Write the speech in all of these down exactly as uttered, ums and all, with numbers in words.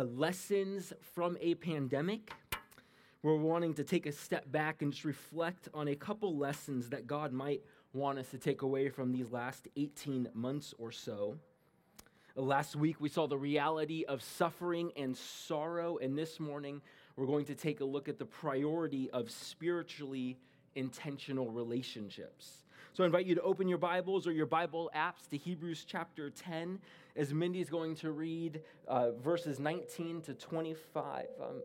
uh, lessons from a pandemic. We're wanting to take a step back and just reflect on a couple lessons that God might want us to take away from these last eighteen months or so. Last week, we saw the reality of suffering and sorrow, and this morning, we're going to take a look at the priority of spiritually intentional relationships. So I invite you to open your Bibles or your Bible apps to Hebrews chapter ten, as Mindy's going to read uh, verses nineteen to twenty-five. Um,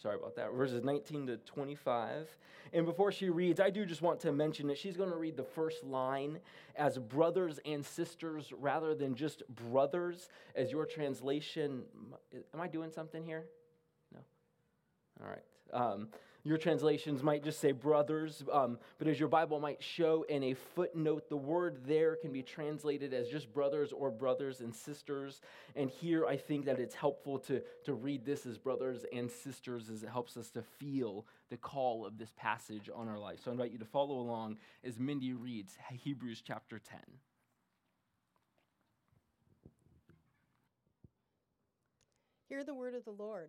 Sorry about that. Verses nineteen to twenty-five. And before she reads, I do just want to mention that she's going to read the first line as brothers and sisters rather than just brothers as your translation. Am I doing something here? No? All right. Um, your translations might just say brothers, um, but as your Bible might show in a footnote, the word there can be translated as just brothers or brothers and sisters. And here I think that it's helpful to, to read this as brothers and sisters as it helps us to feel the call of this passage on our life. So I invite you to follow along as Mindy reads Hebrews chapter ten. Hear the word of the Lord.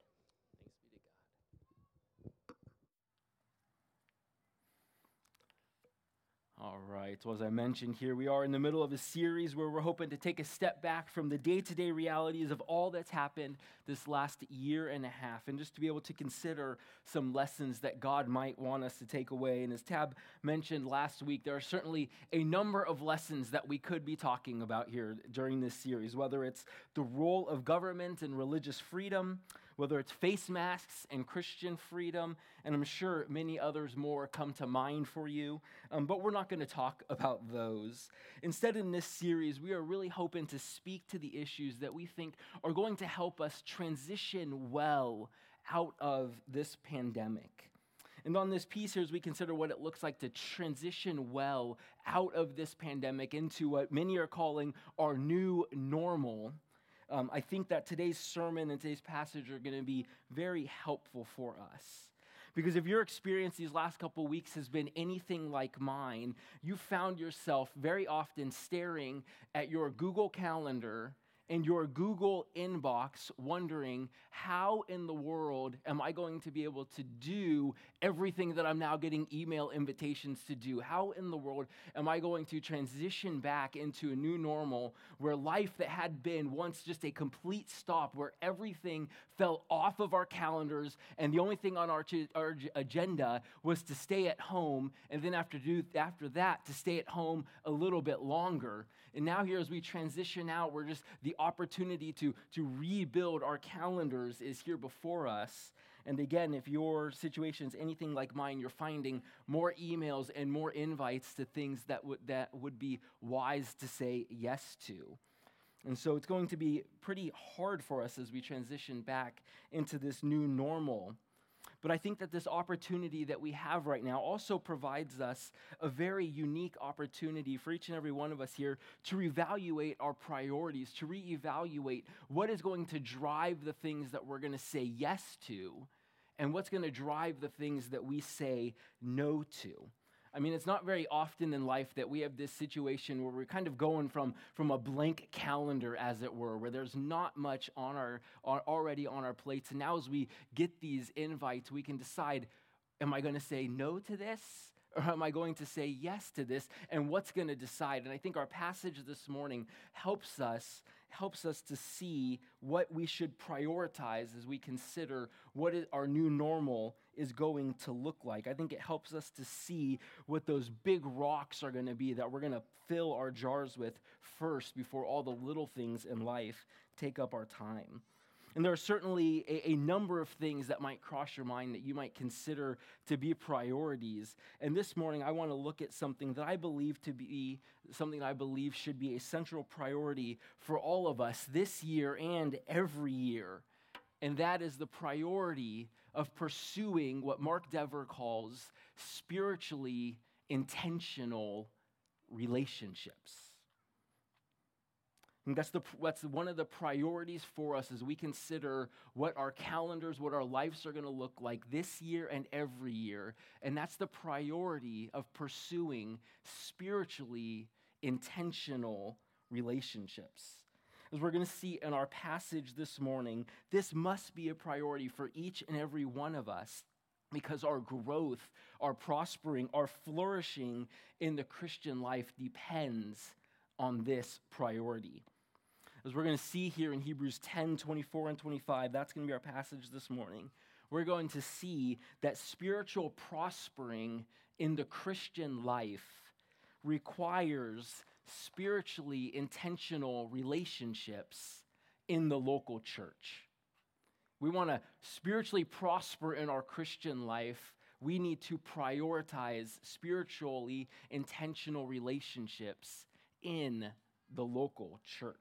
All right, well, as I mentioned here, we are in the middle of a series where we're hoping to take a step back from the day-to-day realities of all that's happened this last year and a half, and just to be able to consider some lessons that God might want us to take away. And as Tab mentioned last week, there are certainly a number of lessons that we could be talking about here during this series, whether it's the role of government and religious freedom, whether it's face masks and Christian freedom, and I'm sure many others more come to mind for you, um, but we're not going to talk about those. Instead, in this series, we are really hoping to speak to the issues that we think are going to help us transition well out of this pandemic. And on this piece here, as we consider what it looks like to transition well out of this pandemic into what many are calling our new normal, Um, I think that today's sermon and today's passage are going to be very helpful for us. Because if your experience these last couple weeks has been anything like mine, you found yourself very often staring at your Google Calendar and your Google inbox wondering, how in the world am I going to be able to do everything that I'm now getting email invitations to do? How in the world am I going to transition back into a new normal where life that had been once just a complete stop, where everything fell off of our calendars and the only thing on our, ch- our agenda was to stay at home, and then after, do, after that, to stay at home a little bit longer. And now here as we transition out, we're just the opportunity to, to rebuild our calendars is here before us. And again, if your situation is anything like mine, you're finding more emails and more invites to things that would that would be wise to say yes to. And so it's going to be pretty hard for us as we transition back into this new normal. But I think that this opportunity that we have right now also provides us a very unique opportunity for each and every one of us here to reevaluate our priorities, to reevaluate what is going to drive the things that we're going to say yes to and what's going to drive the things that we say no to. I mean, it's not very often in life that we have this situation where we're kind of going from, from a blank calendar, as it were, where there's not much on our, on already on our plates. And now as we get these invites, we can decide, am I going to say no to this? Or am I going to say yes to this? And what's going to decide? And I think our passage this morning helps us helps us to see what we should prioritize as we consider what is our new normal is going to look like. I think it helps us to see what those big rocks are going to be that we're going to fill our jars with first before all the little things in life take up our time. And there are certainly a, a number of things that might cross your mind that you might consider to be priorities. And this morning, I want to look at something that I believe to be something that I believe should be a central priority for all of us this year and every year. And that is the priority of pursuing what Mark Dever calls spiritually intentional relationships. And that's, the, that's one of the priorities for us as we consider what our calendars, what our lives are going to look like this year and every year. And that's the priority of pursuing spiritually intentional relationships. As we're going to see in our passage this morning, this must be a priority for each and every one of us because our growth, our prospering, our flourishing in the Christian life depends on this priority. As we're going to see here in Hebrews ten, twenty-four and twenty-five, that's going to be our passage this morning. We're going to see that spiritual prospering in the Christian life requires spiritually intentional relationships in the local church. We want to spiritually prosper in our Christian life. We need to prioritize spiritually intentional relationships in the local church.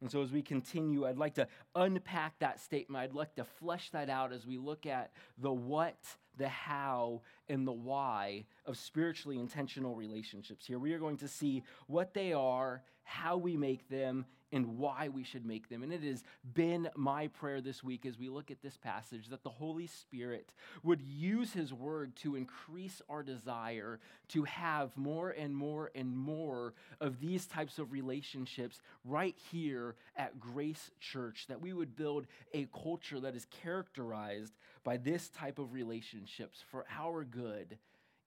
And so as we continue, I'd like to unpack that statement. I'd like to flesh that out as we look at the what, the how, and the why of spiritually intentional relationships. Here we are going to see what they are, how we make them, and why we should make them. And it has been my prayer this week as we look at this passage that the Holy Spirit would use his word to increase our desire to have more and more and more of these types of relationships right here at Grace Church, that we would build a culture that is characterized by this type of relationships for our good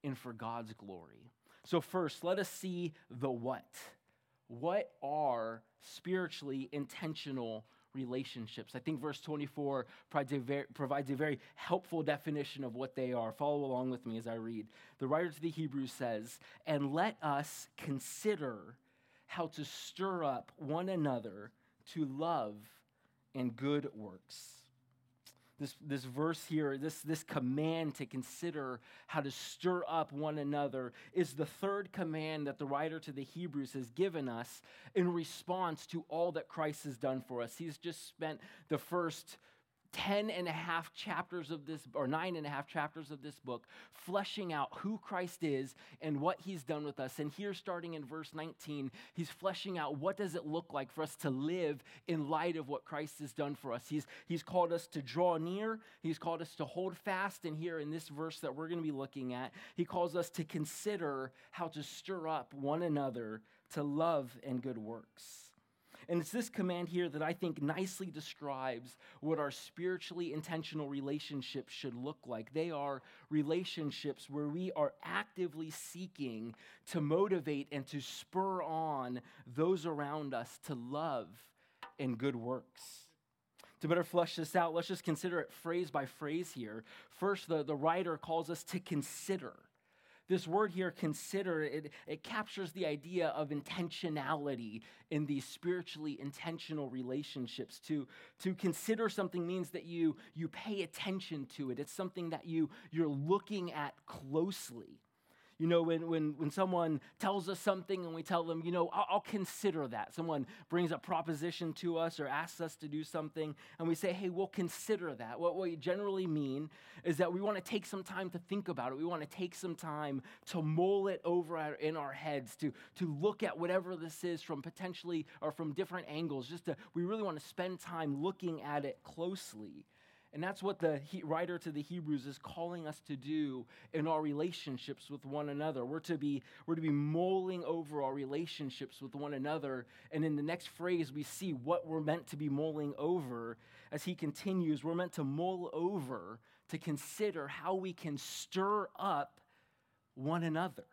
and for God's glory. So first, let us see the what. What are spiritually intentional relationships? I think verse twenty-four provides a very helpful definition of what they are. Follow along with me as I read. The writer to the Hebrews says, "And let us consider how to stir up one another to love and good works." This this verse here, this, this command to consider how to stir up one another is the third command that the writer to the Hebrews has given us in response to all that Christ has done for us. He's just spent the first ten and a half chapters of this, or nine and a half chapters of this book, fleshing out who Christ is and what he's done with us. And here, starting in verse nineteen, he's fleshing out what does it look like for us to live in light of what Christ has done for us. He's, he's called us to draw near. He's called us to hold fast. And here in this verse that we're going to be looking at, he calls us to consider how to stir up one another to love and good works. And it's this command here that I think nicely describes what our spiritually intentional relationships should look like. They are relationships where we are actively seeking to motivate and to spur on those around us to love and good works. To better flesh this out, let's just consider it phrase by phrase here. First, the, the writer calls us to consider. This word here, consider, it, it captures the idea of intentionality in these spiritually intentional relationships. To, to consider something means that you, you pay attention to it. It's something that you, you're looking at closely. You know, when, when, when someone tells us something and we tell them, you know, I'll, I'll consider that. Someone brings a proposition to us or asks us to do something, and we say, hey, we'll consider that. What we generally mean is that we want to take some time to think about it. We want to take some time to mull it over our, in our heads, to, to look at whatever this is from potentially or from different angles. Just to, we really want to spend time looking at it closely. And that's what the he- writer to the Hebrews is calling us to do in our relationships with one another. We're to be we're to be mulling over our relationships with one another. And in the next phrase, we see what we're meant to be mulling over. As he continues, we're meant to mull over, to consider how we can stir up one another.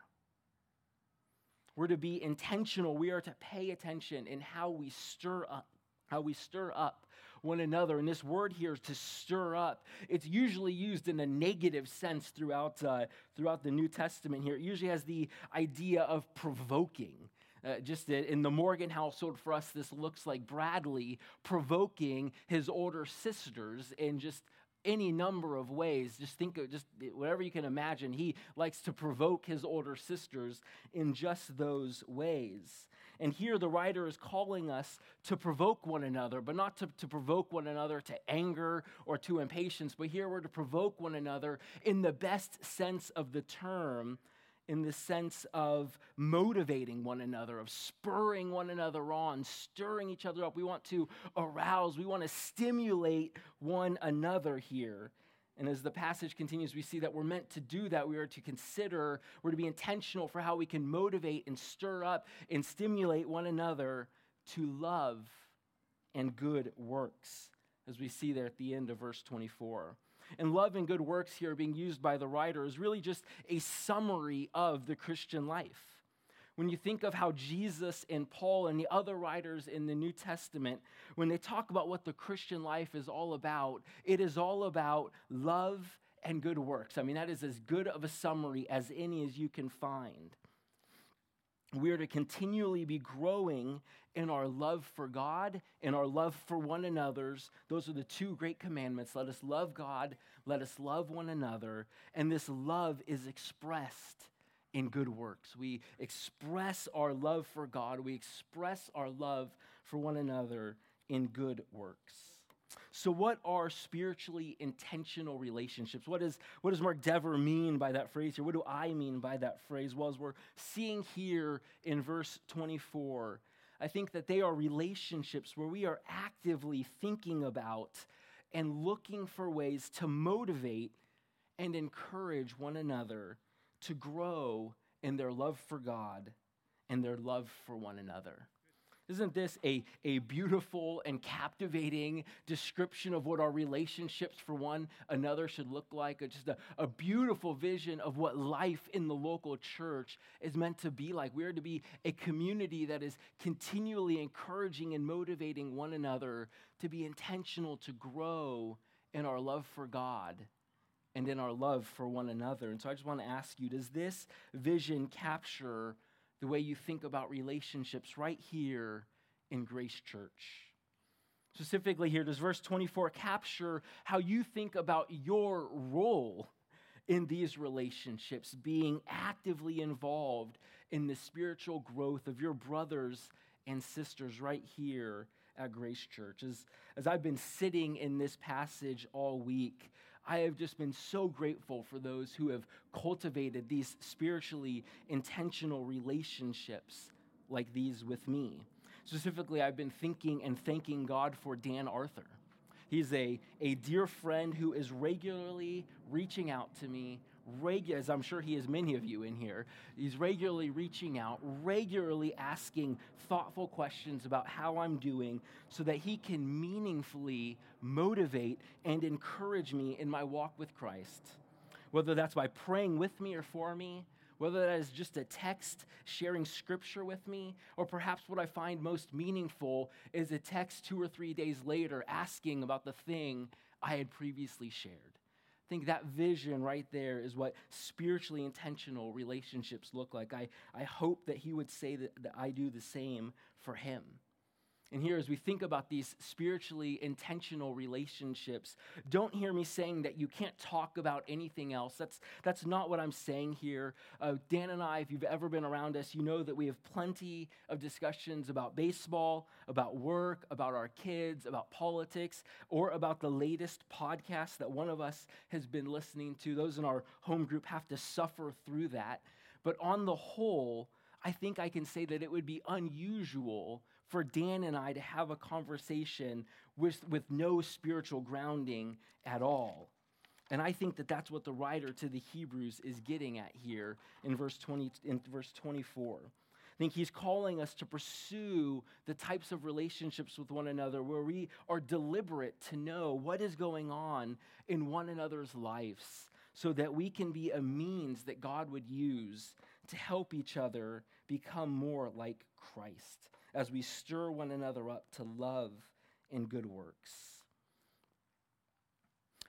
We're to be intentional. We are to pay attention in how we stir up, how we stir up one another. And this word here is to stir up. It's usually used in a negative sense throughout, uh, throughout the New Testament here. It usually has the idea of provoking. Uh, just in the Morgan household, for us, this looks like Bradley provoking his older sisters in just any number of ways. Just think of just whatever you can imagine. He likes to provoke his older sisters in just those ways. And here the writer is calling us to provoke one another, but not to, to provoke one another to anger or to impatience, but here we're to provoke one another in the best sense of the term, in the sense of motivating one another, of spurring one another on, stirring each other up. We want to arouse, we want to stimulate one another here. And as the passage continues, we see that we're meant to do that. We are to consider, we're to be intentional for how we can motivate and stir up and stimulate one another to love and good works, as we see there at the end of verse twenty-four. And love and good works here being used by the writer is really just a summary of the Christian life. When you think of how Jesus and Paul and the other writers in the New Testament, when they talk about what the Christian life is all about, it is all about love and good works. I mean, that is as good of a summary as any as you can find. We are to continually be growing in our love for God and our love for one another's. Those are the two great commandments. Let us love God. Let us love one another. And this love is expressed in good works. We express our love for God. We express our love for one another in good works. So what are spiritually intentional relationships? What, is, what does Mark Dever mean by that phrase here? What do I mean by that phrase? Well, as we're seeing here in verse twenty-four, I think that they are relationships where we are actively thinking about and looking for ways to motivate and encourage one another to grow in their love for God and their love for one another. Isn't this a, a beautiful and captivating description of what our relationships for one another should look like? Just a, a beautiful vision of what life in the local church is meant to be like. We are to be a community that is continually encouraging and motivating one another to be intentional to grow in our love for God and in our love for one another. And so I just want to ask you, does this vision capture the way you think about relationships right here in Grace Church? Specifically here, does verse twenty-four capture how you think about your role in these relationships, being actively involved in the spiritual growth of your brothers and sisters right here at Grace Church? As, as I've been sitting in this passage all week, I have just been so grateful for those who have cultivated these spiritually intentional relationships like these with me. Specifically, I've been thinking and thanking God for Dan Arthur. He's a, a dear friend who is regularly reaching out to me, regu- as I'm sure he has many of you in here. He's regularly reaching out, regularly asking thoughtful questions about how I'm doing so that he can meaningfully motivate and encourage me in my walk with Christ, whether that's by praying with me or for me, whether that is just a text sharing scripture with me, or perhaps what I find most meaningful is a text two or three days later asking about the thing I had previously shared. I think that vision right there is what spiritually intentional relationships look like. I, I hope that he would say that, that I do the same for him. And here, as we think about these spiritually intentional relationships, don't hear me saying that you can't talk about anything else. That's that's not what I'm saying here. Uh, Dan and I, if you've ever been around us, you know that we have plenty of discussions about baseball, about work, about our kids, about politics, or about the latest podcast that one of us has been listening to. Those in our home group have to suffer through that. But on the whole, I think I can say that it would be unusual for Dan and I to have a conversation with, with no spiritual grounding at all. And I think that that's what the writer to the Hebrews is getting at here in verse twenty, in verse twenty-four. I think he's calling us to pursue the types of relationships with one another where we are deliberate to know what is going on in one another's lives so that we can be a means that God would use to help each other become more like Christ as we stir one another up to love and good works.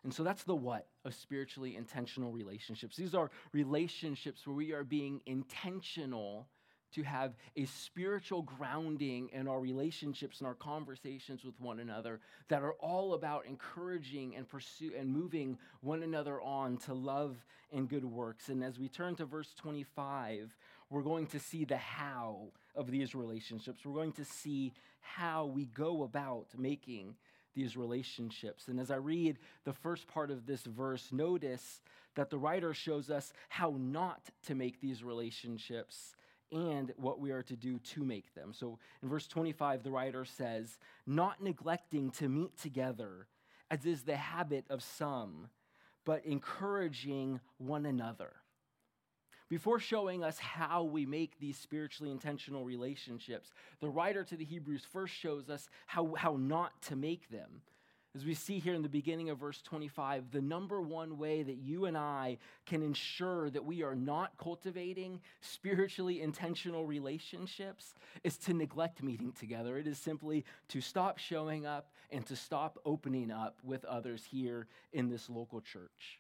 And so that's the what of spiritually intentional relationships. These are relationships where we are being intentional to have a spiritual grounding in our relationships and our conversations with one another that are all about encouraging and pursue and moving one another on to love and good works. And as we turn to verse twenty-five, we're going to see the how of these relationships. We're going to see how we go about making these relationships. And as I read the first part of this verse, notice that the writer shows us how not to make these relationships and what we are to do to make them. So in verse twenty-five, the writer says, "Not neglecting to meet together, as is the habit of some, but encouraging one another." Before showing us how we make these spiritually intentional relationships, the writer to the Hebrews first shows us how, how not to make them. As we see here in the beginning of verse twenty-five, the number one way that you and I can ensure that we are not cultivating spiritually intentional relationships is to neglect meeting together. It is simply to stop showing up and to stop opening up with others here in this local church.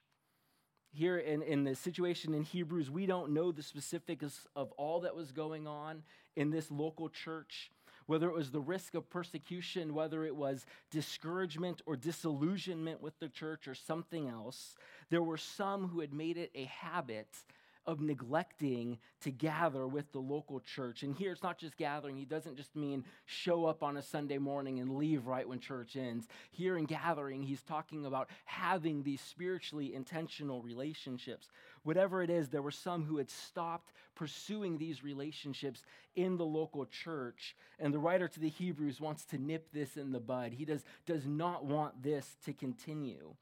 Here in, in the situation in Hebrews, we don't know the specifics of all that was going on in this local church, whether it was the risk of persecution, whether it was discouragement or disillusionment with the church or something else. There were some who had made it a habit of neglecting to gather with the local church. And here it's not just gathering. He doesn't just mean show up on a Sunday morning and leave right when church ends. Here in gathering, he's talking about having these spiritually intentional relationships. Whatever it is, there were some who had stopped pursuing these relationships in the local church. And the writer to the Hebrews wants to nip this in the bud. He does, does not want this to continue.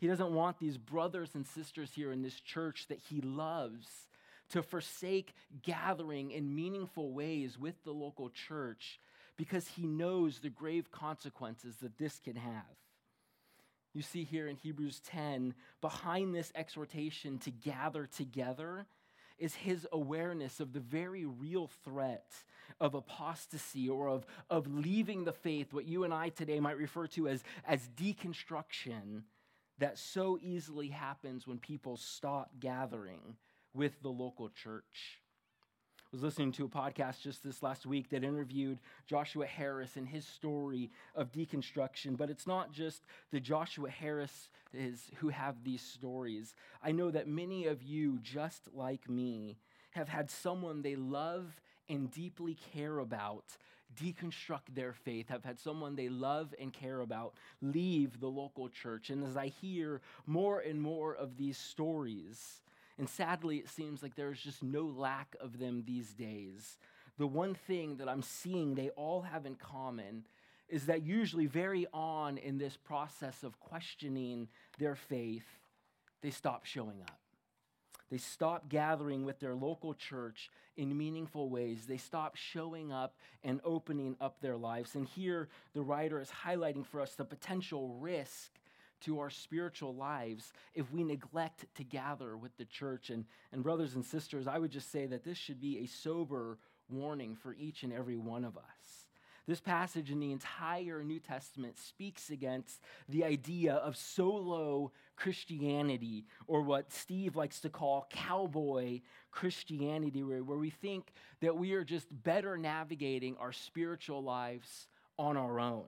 He doesn't want these brothers and sisters here in this church that he loves to forsake gathering in meaningful ways with the local church because he knows the grave consequences that this can have. You see here in Hebrews ten, behind this exhortation to gather together is his awareness of the very real threat of apostasy or of, of leaving the faith, what you and I today might refer to as, as deconstruction, that so easily happens when people stop gathering with the local church. I was listening to a podcast just this last week that interviewed Joshua Harris and his story of deconstruction, but it's not just the Joshua Harris who have these stories. I know that many of you, just like me, have had someone they love and deeply care about deconstruct their faith, have had someone they love and care about leave the local church. And as I hear more and more of these stories, and sadly it seems like there's just no lack of them these days, the one thing that I'm seeing they all have in common is that usually very on in this process of questioning their faith, they stop showing up. They stop gathering with their local church in meaningful ways. They stop showing up and opening up their lives. And here, the writer is highlighting for us the potential risk to our spiritual lives if we neglect to gather with the church. And, and brothers and sisters, I would just say that this should be a sober warning for each and every one of us. This passage in the entire New Testament speaks against the idea of solo Christianity, or what Steve likes to call cowboy Christianity, where, where we think that we are just better navigating our spiritual lives on our own,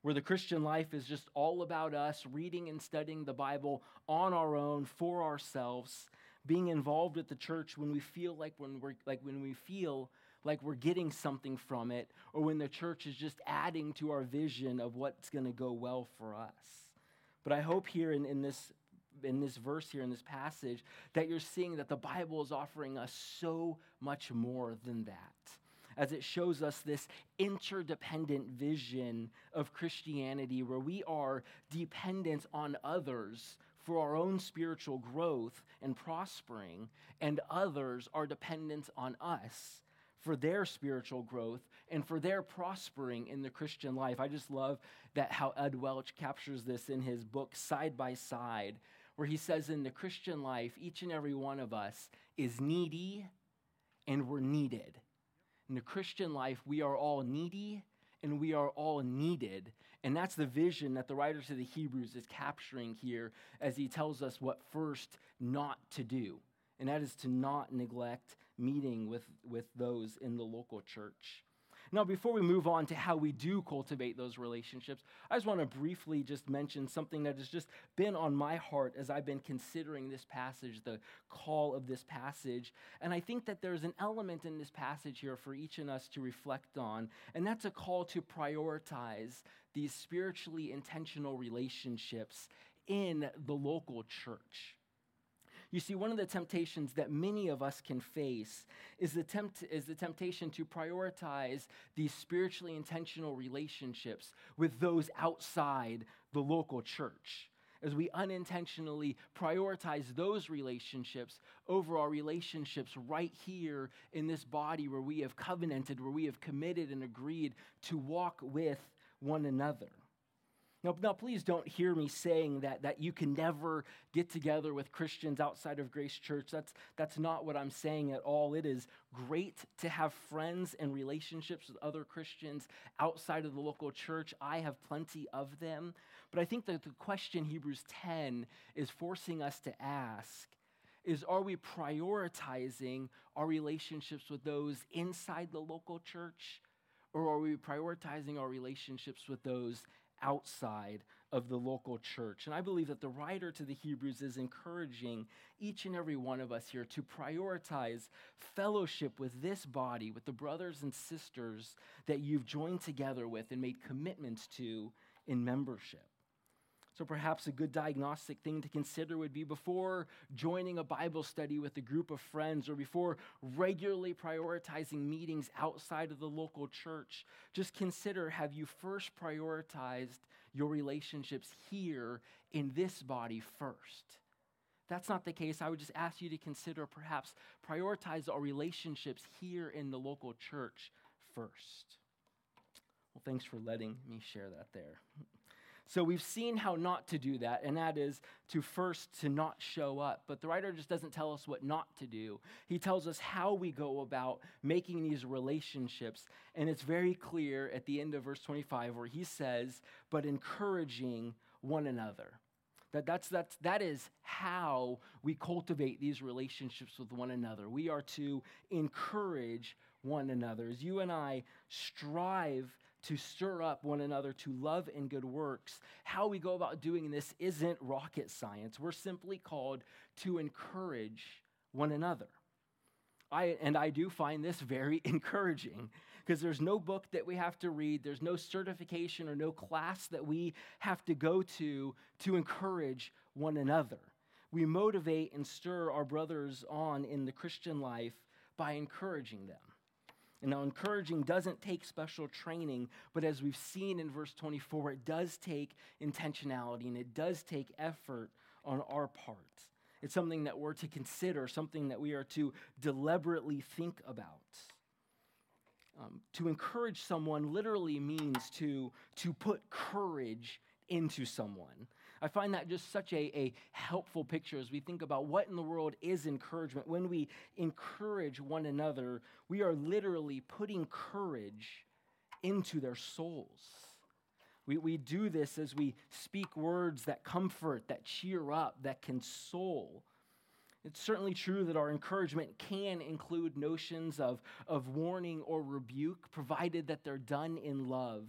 where the Christian life is just all about us reading and studying the Bible on our own for ourselves, being involved with the church when we feel like when we're like when we feel like we're getting something from it, or when the church is just adding to our vision of what's going to go well for us. But I hope here in, in this in this verse here, in this passage, that you're seeing that the Bible is offering us so much more than that, as it shows us this interdependent vision of Christianity where we are dependent on others for our own spiritual growth and prospering, and others are dependent on us for their spiritual growth and for their prospering in the Christian life. I just love that how Ed Welch captures this in his book, Side by Side, where he says in the Christian life, each and every one of us is needy and we're needed. In the Christian life, we are all needy and we are all needed. And that's the vision that the writer to the Hebrews is capturing here as he tells us what first not to do. And that is to not neglect meeting with, with those in the local church. Now, before we move on to how we do cultivate those relationships, I just want to briefly just mention something that has just been on my heart as I've been considering this passage, the call of this passage. And I think that there's an element in this passage here for each of us to reflect on, and that's a call to prioritize these spiritually intentional relationships in the local church. You see, one of the temptations that many of us can face is the tempt is the temptation to prioritize these spiritually intentional relationships with those outside the local church, as we unintentionally prioritize those relationships over our relationships right here in this body where we have covenanted, where we have committed and agreed to walk with one another. Now, now, please don't hear me saying that, that you can never get together with Christians outside of Grace Church. That's, that's not what I'm saying at all. It is great to have friends and relationships with other Christians outside of the local church. I have plenty of them. But I think that the question Hebrews ten is forcing us to ask is, are we prioritizing our relationships with those inside the local church, or are we prioritizing our relationships with those outside of the local church? And I believe that the writer to the Hebrews is encouraging each and every one of us here to prioritize fellowship with this body, with the brothers and sisters that you've joined together with and made commitments to in membership. So perhaps a good diagnostic thing to consider would be, before joining a Bible study with a group of friends or before regularly prioritizing meetings outside of the local church, just consider, have you first prioritized your relationships here in this body first? If that's not the case, I would just ask you to consider perhaps prioritize our relationships here in the local church first. Well, thanks for letting me share that there. So we've seen how not to do that, and that is to first to not show up. But the writer just doesn't tell us what not to do. He tells us how we go about making these relationships, and it's very clear at the end of verse twenty-five where he says, but encouraging one another. That that's, that's, that is how we cultivate these relationships with one another. We are to encourage one another. As you and I strive to stir up one another to love and good works, how we go about doing this isn't rocket science. We're simply called to encourage one another. I, and I do find this very encouraging, because there's no book that we have to read, there's no certification or no class that we have to go to to encourage one another. We motivate and stir our brothers on in the Christian life by encouraging them. And now, encouraging doesn't take special training, but as we've seen in verse twenty-four, it does take intentionality and it does take effort on our part. It's something that we're to consider, something that we are to deliberately think about. Um, to encourage someone literally means to, to put courage into someone. I find that just such a, a helpful picture as we think about what in the world is encouragement. When we encourage one another, we are literally putting courage into their souls. We, we do this as we speak words that comfort, that cheer up, that console. It's certainly true that our encouragement can include notions of, of warning or rebuke, provided that they're done in love.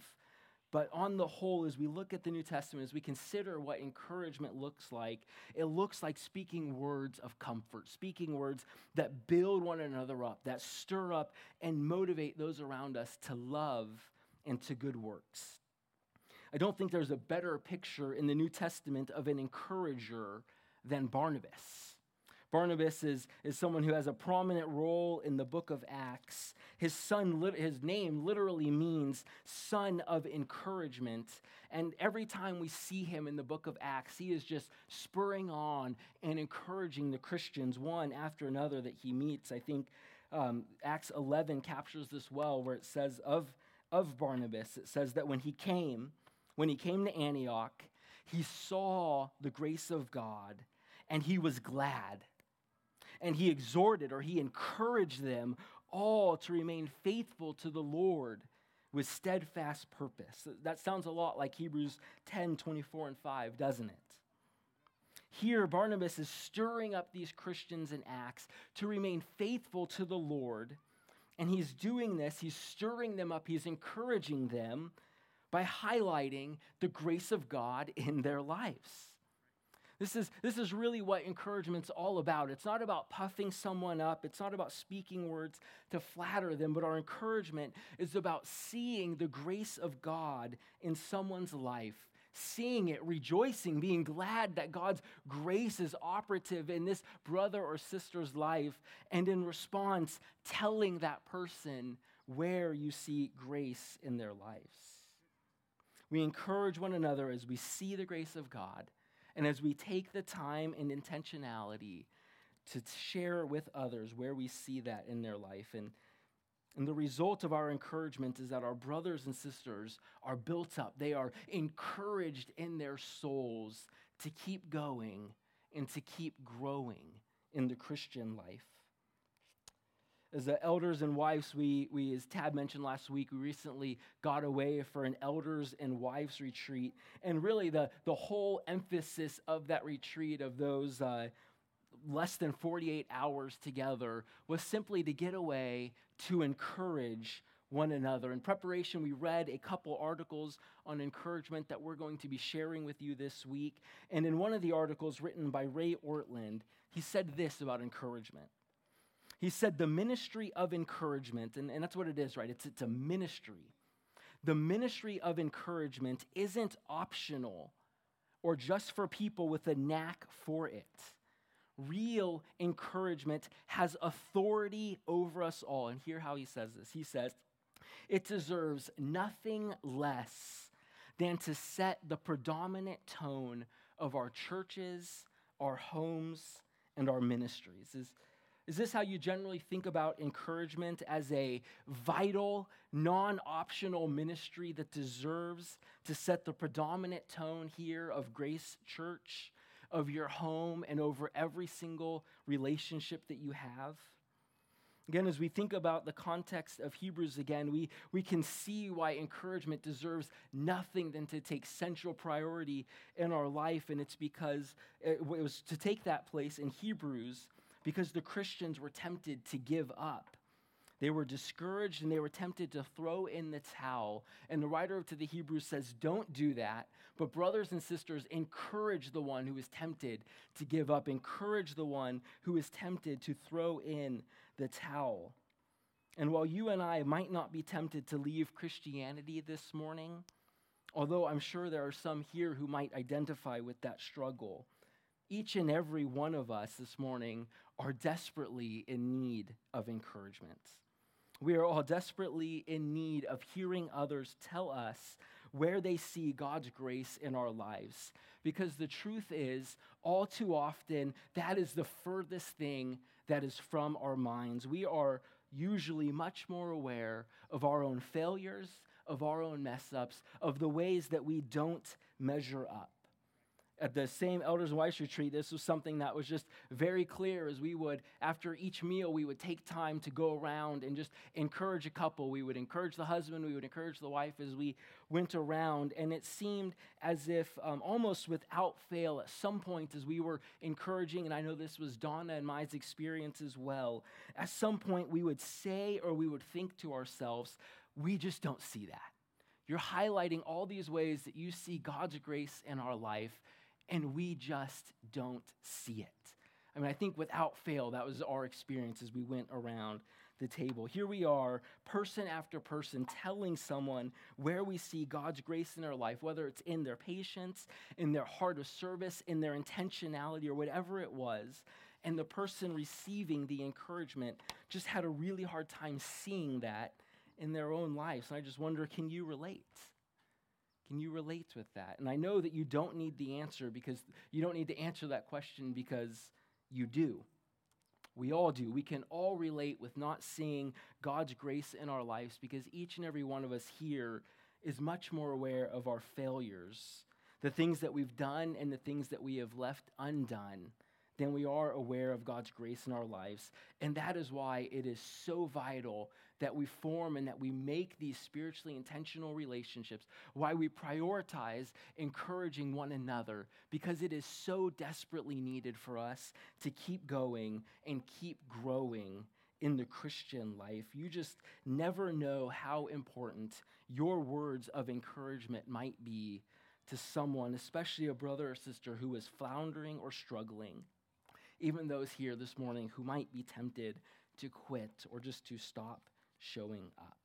But on the whole, as we look at the New Testament, as we consider what encouragement looks like, it looks like speaking words of comfort, speaking words that build one another up, that stir up and motivate those around us to love and to good works. I don't think there's a better picture in the New Testament of an encourager than Barnabas. Barnabas is, is someone who has a prominent role in the book of Acts. His son, lit- his name literally means son of encouragement. And every time we see him in the book of Acts, he is just spurring on and encouraging the Christians one after another that he meets. I think um, Acts eleven captures this well, where it says of, of Barnabas, it says that when he came, when he came to Antioch, he saw the grace of God and he was glad. and he exhorted or he encouraged them all to remain faithful to the Lord with steadfast purpose. That sounds a lot like Hebrews ten, twenty-four, and five, doesn't it? Here, Barnabas is stirring up these Christians in Acts to remain faithful to the Lord, and he's doing this, he's stirring them up, he's encouraging them by highlighting the grace of God in their lives. This is, this is really what encouragement's all about. It's not about puffing someone up. It's not about speaking words to flatter them, but our encouragement is about seeing the grace of God in someone's life, seeing it, rejoicing, being glad that God's grace is operative in this brother or sister's life, and in response, telling that person where you see grace in their lives. We encourage one another as we see the grace of God, and as we take the time and intentionality to share with others where we see that in their life. And, and the result of our encouragement is that our brothers and sisters are built up. They are encouraged in their souls to keep going and to keep growing in the Christian life. As the elders and wives, we, we, as Tab mentioned last week, we recently got away for an elders and wives retreat. And really the, the whole emphasis of that retreat, of those uh, less than forty-eight hours together, was simply to get away to encourage one another. In preparation, we read a couple articles on encouragement that we're going to be sharing with you this week. And in one of the articles written by Ray Ortland, he said this about encouragement. He said the ministry of encouragement, and, and that's what it is, right? It's, it's a ministry. The ministry of encouragement isn't optional or just for people with a knack for it. Real encouragement has authority over us all. And hear how he says this. He says, it deserves nothing less than to set the predominant tone of our churches, our homes, and our ministries. Is Is this how you generally think about encouragement, as a vital, non-optional ministry that deserves to set the predominant tone here of Grace Church, of your home, and over every single relationship that you have? Again, as we think about the context of Hebrews again, we, we can see why encouragement deserves nothing than to take central priority in our life, and it's because it was to take that place in Hebrews because the Christians were tempted to give up. They were discouraged and they were tempted to throw in the towel. And the writer to the Hebrews says, don't do that. But brothers and sisters, encourage the one who is tempted to give up. Encourage the one who is tempted to throw in the towel. And while you and I might not be tempted to leave Christianity this morning, although I'm sure there are some here who might identify with that struggle, each and every one of us this morning are desperately in need of encouragement. We are all desperately in need of hearing others tell us where they see God's grace in our lives, because the truth is, all too often, that is the furthest thing that is from our minds. We are usually much more aware of our own failures, of our own mess-ups, of the ways that we don't measure up. At the same elders and wives retreat, this was something that was just very clear, as we would, after each meal, we would take time to go around and just encourage a couple. We would encourage the husband, we would encourage the wife as we went around, and it seemed as if um, almost without fail, at some point as we were encouraging, and I know this was Donna and my experience as well, at some point we would say or we would think to ourselves, we just don't see that. You're highlighting all these ways that you see God's grace in our life, and we just don't see it. I mean, I think without fail, that was our experience as we went around the table. Here we are, person after person, telling someone where we see God's grace in their life, whether it's in their patience, in their heart of service, in their intentionality, or whatever it was. And the person receiving the encouragement just had a really hard time seeing that in their own lives. And I just wonder, can you relate? Can you relate with that? And I know that you don't need the answer because you don't need to answer that question because you do. We all do. We can all relate with not seeing God's grace in our lives because each and every one of us here is much more aware of our failures, the things that we've done and the things that we have left undone then we are aware of God's grace in our lives. And that is why it is so vital that we form and that we make these spiritually intentional relationships, why we prioritize encouraging one another, because it is so desperately needed for us to keep going and keep growing in the Christian life. You just never know how important your words of encouragement might be to someone, especially a brother or sister who is floundering or struggling, even those here this morning who might be tempted to quit or just to stop showing up.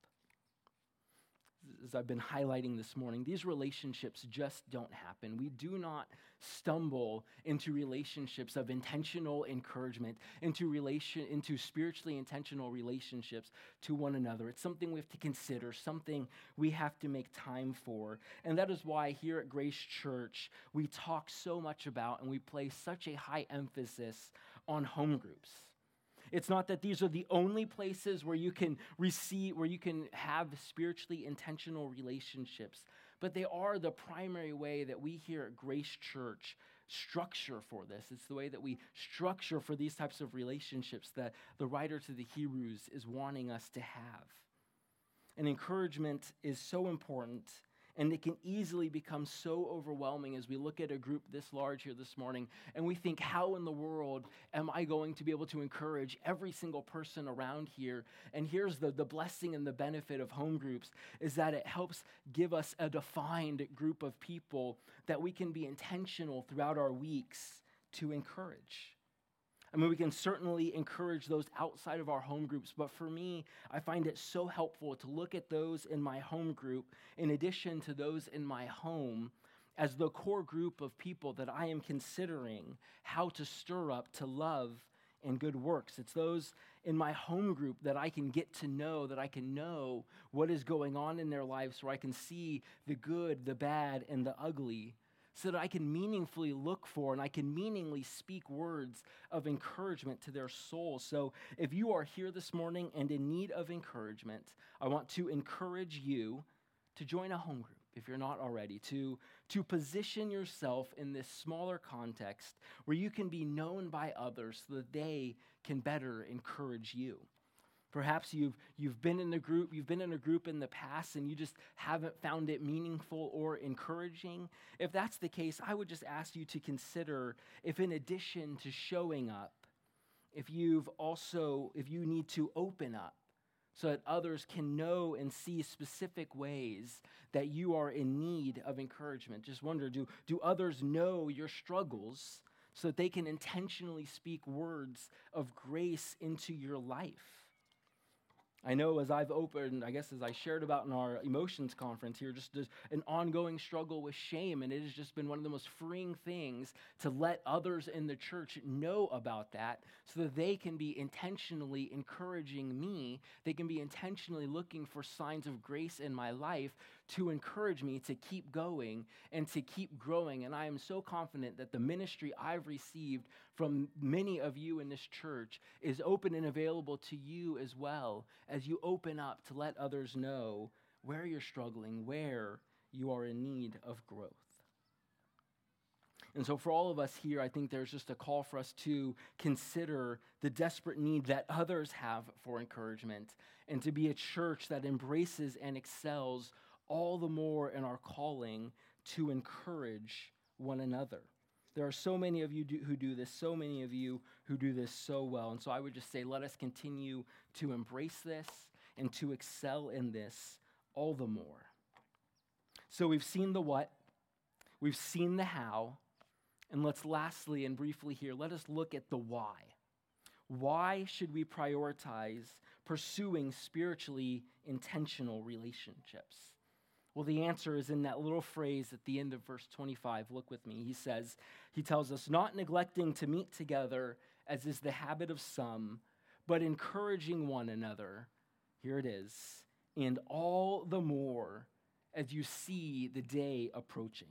As I've been highlighting this morning, these relationships just don't happen. We do not stumble into relationships of intentional encouragement, into relation, into spiritually intentional relationships to one another. It's something we have to consider, something we have to make time for. And that is why here at Grace Church, we talk so much about and we place such a high emphasis on home groups. It's not that these are the only places where you can receive, where you can have spiritually intentional relationships, but they are the primary way that we here at Grace Church structure for this. It's the way that we structure for these types of relationships that the writer to the Hebrews is wanting us to have. And encouragement is so important, and it can easily become so overwhelming as we look at a group this large here this morning, and we think, how in the world am I going to be able to encourage every single person around here? And here's the, the blessing and the benefit of home groups is that it helps give us a defined group of people that we can be intentional throughout our weeks to encourage. I mean, we can certainly encourage those outside of our home groups, but for me, I find it so helpful to look at those in my home group, in addition to those in my home, as the core group of people that I am considering how to stir up to love and good works. It's those in my home group that I can get to know, that I can know what is going on in their lives, where I can see the good, the bad, and the ugly, so that I can meaningfully look for and I can meaningfully speak words of encouragement to their soul. So if you are here this morning and in need of encouragement, I want to encourage you to join a home group, if you're not already, to, to position yourself in this smaller context where you can be known by others so that they can better encourage you. Perhaps you've you've been in a group, you've been in a group in the past and you just haven't found it meaningful or encouraging. If that's the case, I would just ask you to consider if, in addition to showing up, if you've also, if you need to open up so that others can know and see specific ways that you are in need of encouragement. Just wonder, do do others know your struggles so that they can intentionally speak words of grace into your life? I know as I've opened, I guess as I shared about in our emotions conference here, just an ongoing struggle with shame, and it has just been one of the most freeing things to let others in the church know about that so that they can be intentionally encouraging me, they can be intentionally looking for signs of grace in my life to encourage me to keep going and to keep growing. And I am so confident that the ministry I've received from many of you in this church is open and available to you as well, as you open up to let others know where you're struggling, where you are in need of growth. And so for all of us here, I think there's just a call for us to consider the desperate need that others have for encouragement and to be a church that embraces and excels all the more in our calling to encourage one another. There are so many of you do, who do this, so many of you who do this so well. And so I would just say, let us continue to embrace this and to excel in this all the more. So we've seen the what, we've seen the how, and let's lastly and briefly here, let us look at the why. Why should we prioritize pursuing spiritually intentional relationships? Well, the answer is in that little phrase at the end of verse twenty-five. Look with me. He says, he tells us, not neglecting to meet together, as is the habit of some, but encouraging one another. Here it is. And all the more as you see the day approaching.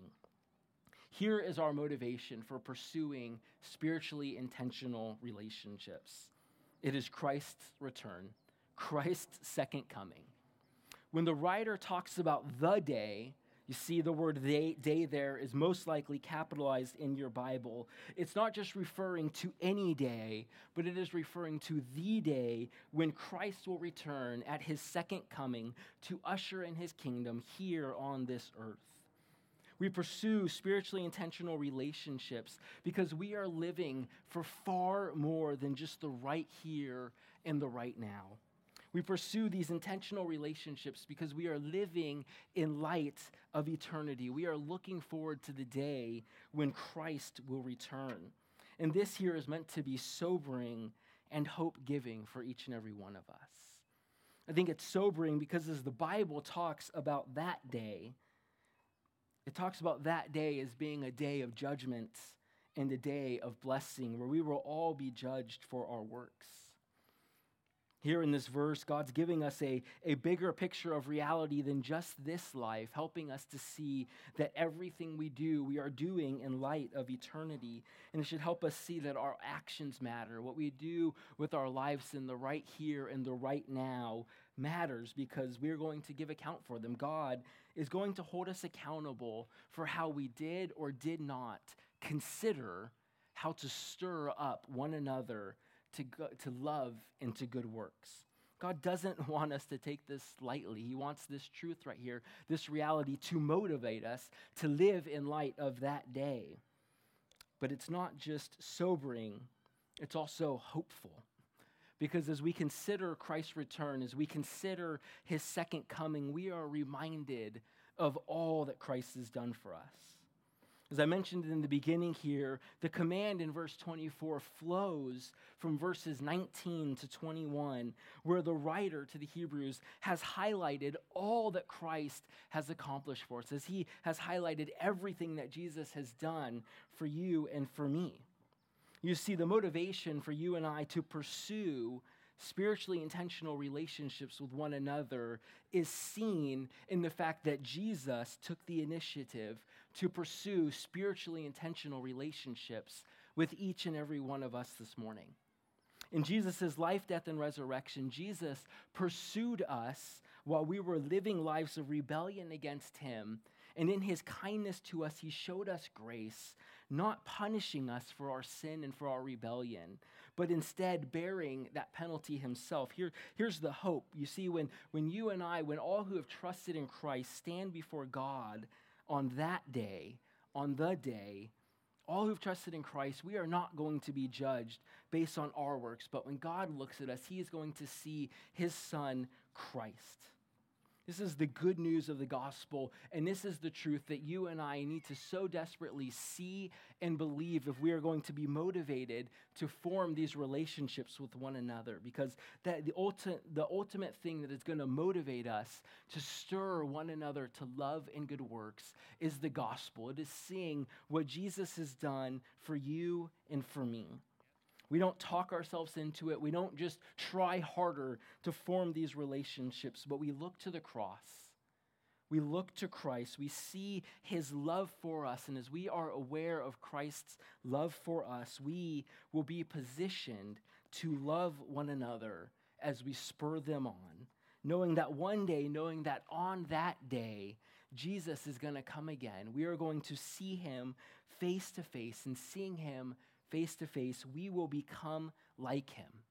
Here is our motivation for pursuing spiritually intentional relationships. It is Christ's return, Christ's second coming. When the writer talks about the day, You see, the word they, day there is most likely capitalized in your Bible. It's not just referring to any day, but it is referring to the day when Christ will return at his second coming to usher in his kingdom here on this earth. We pursue spiritually intentional relationships because we are living for far more than just the right here and the right now. We pursue these intentional relationships because we are living in light of eternity. We are looking forward to the day when Christ will return. And this here is meant to be sobering and hope-giving for each and every one of us. I think it's sobering because as the Bible talks about that day, it talks about that day as being a day of judgment and a day of blessing where we will all be judged for our works. Here in this verse, God's giving us a, a bigger picture of reality than just this life, helping us to see that everything we do, we are doing in light of eternity. And it should help us see that our actions matter. What we do with our lives in the right here and the right now matters because we're going to give account for them. God is going to hold us accountable for how we did or did not consider how to stir up one another To, go, to love and to good works. God doesn't want us to take this lightly. He wants this truth right here, this reality to motivate us to live in light of that day. But it's not just sobering, it's also hopeful. Because as we consider Christ's return, as we consider his second coming, we are reminded of all that Christ has done for us. As I mentioned in the beginning here, the command in verse twenty-four flows from verses nineteen to twenty-one, where the writer to the Hebrews has highlighted all that Christ has accomplished for us, as he has highlighted everything that Jesus has done for you and for me. You see, the motivation for you and I to pursue spiritually intentional relationships with one another is seen in the fact that Jesus took the initiative to pursue spiritually intentional relationships with each and every one of us this morning. In Jesus' life, death, and resurrection, Jesus pursued us while we were living lives of rebellion against him, and in his kindness to us, he showed us grace, not punishing us for our sin and for our rebellion, but instead bearing that penalty himself. Here, here's the hope. You see, when, when you and I, when all who have trusted in Christ stand before God on that day, on the day, all who've trusted in Christ, we are not going to be judged based on our works, but when God looks at us, he is going to see his son, Christ. This is the good news of the gospel, and this is the truth that you and I need to so desperately see and believe if we are going to be motivated to form these relationships with one another, because that the ulti- the ultimate thing that is going to motivate us to stir one another to love and good works is the gospel. It is seeing what Jesus has done for you and for me. We don't talk ourselves into it. We don't just try harder to form these relationships, but we look to the cross. We look to Christ. We see his love for us, and as we are aware of Christ's love for us, we will be positioned to love one another as we spur them on, knowing that one day, knowing that on that day, Jesus is going to come again. We are going to see him face to face, and seeing him face to face, we will become like him.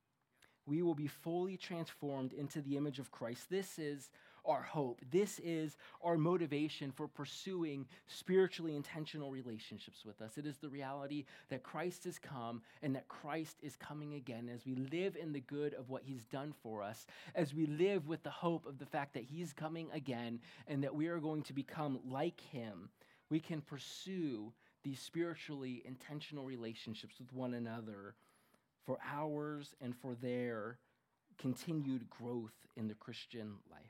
We will be fully transformed into the image of Christ. This is our hope. This is our motivation for pursuing spiritually intentional relationships with us. It is the reality that Christ has come and that Christ is coming again as we live in the good of what he's done for us, as we live with the hope of the fact that he's coming again and that we are going to become like him. We can pursue these spiritually intentional relationships with one another for ours and for their continued growth in the Christian life.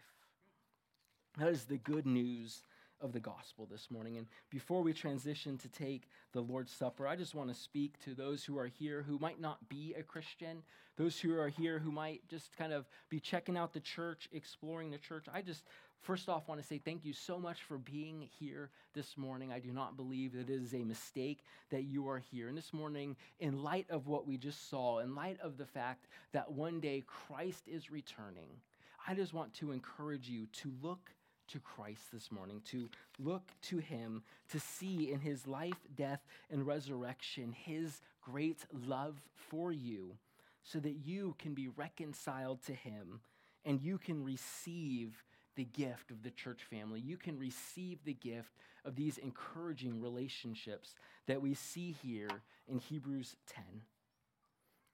That is the good news of the gospel this morning. And before we transition to take the Lord's Supper, I just want to speak to those who are here who might not be a Christian, those who are here who might just kind of be checking out the church, exploring the church. I just First off, I want to say thank you so much for being here this morning. I do not believe that it is a mistake that you are here. And this morning, in light of what we just saw, in light of the fact that one day Christ is returning, I just want to encourage you to look to Christ this morning, to look to him, to see in his life, death, and resurrection his great love for you so that you can be reconciled to him and you can receive the gift of the church family. You can receive the gift of these encouraging relationships that we see here in Hebrews ten.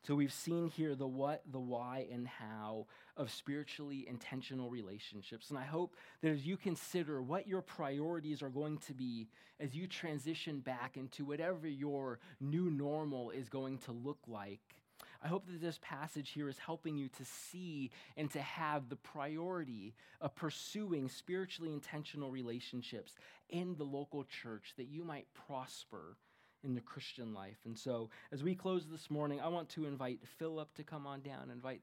So we've seen here the what, the why, and how of spiritually intentional relationships. And I hope that as you consider what your priorities are going to be as you transition back into whatever your new normal is going to look like, I hope that this passage here is helping you to see and to have the priority of pursuing spiritually intentional relationships in the local church that you might prosper in the Christian life. And so as we close this morning, I want to invite Philip to come on down, invite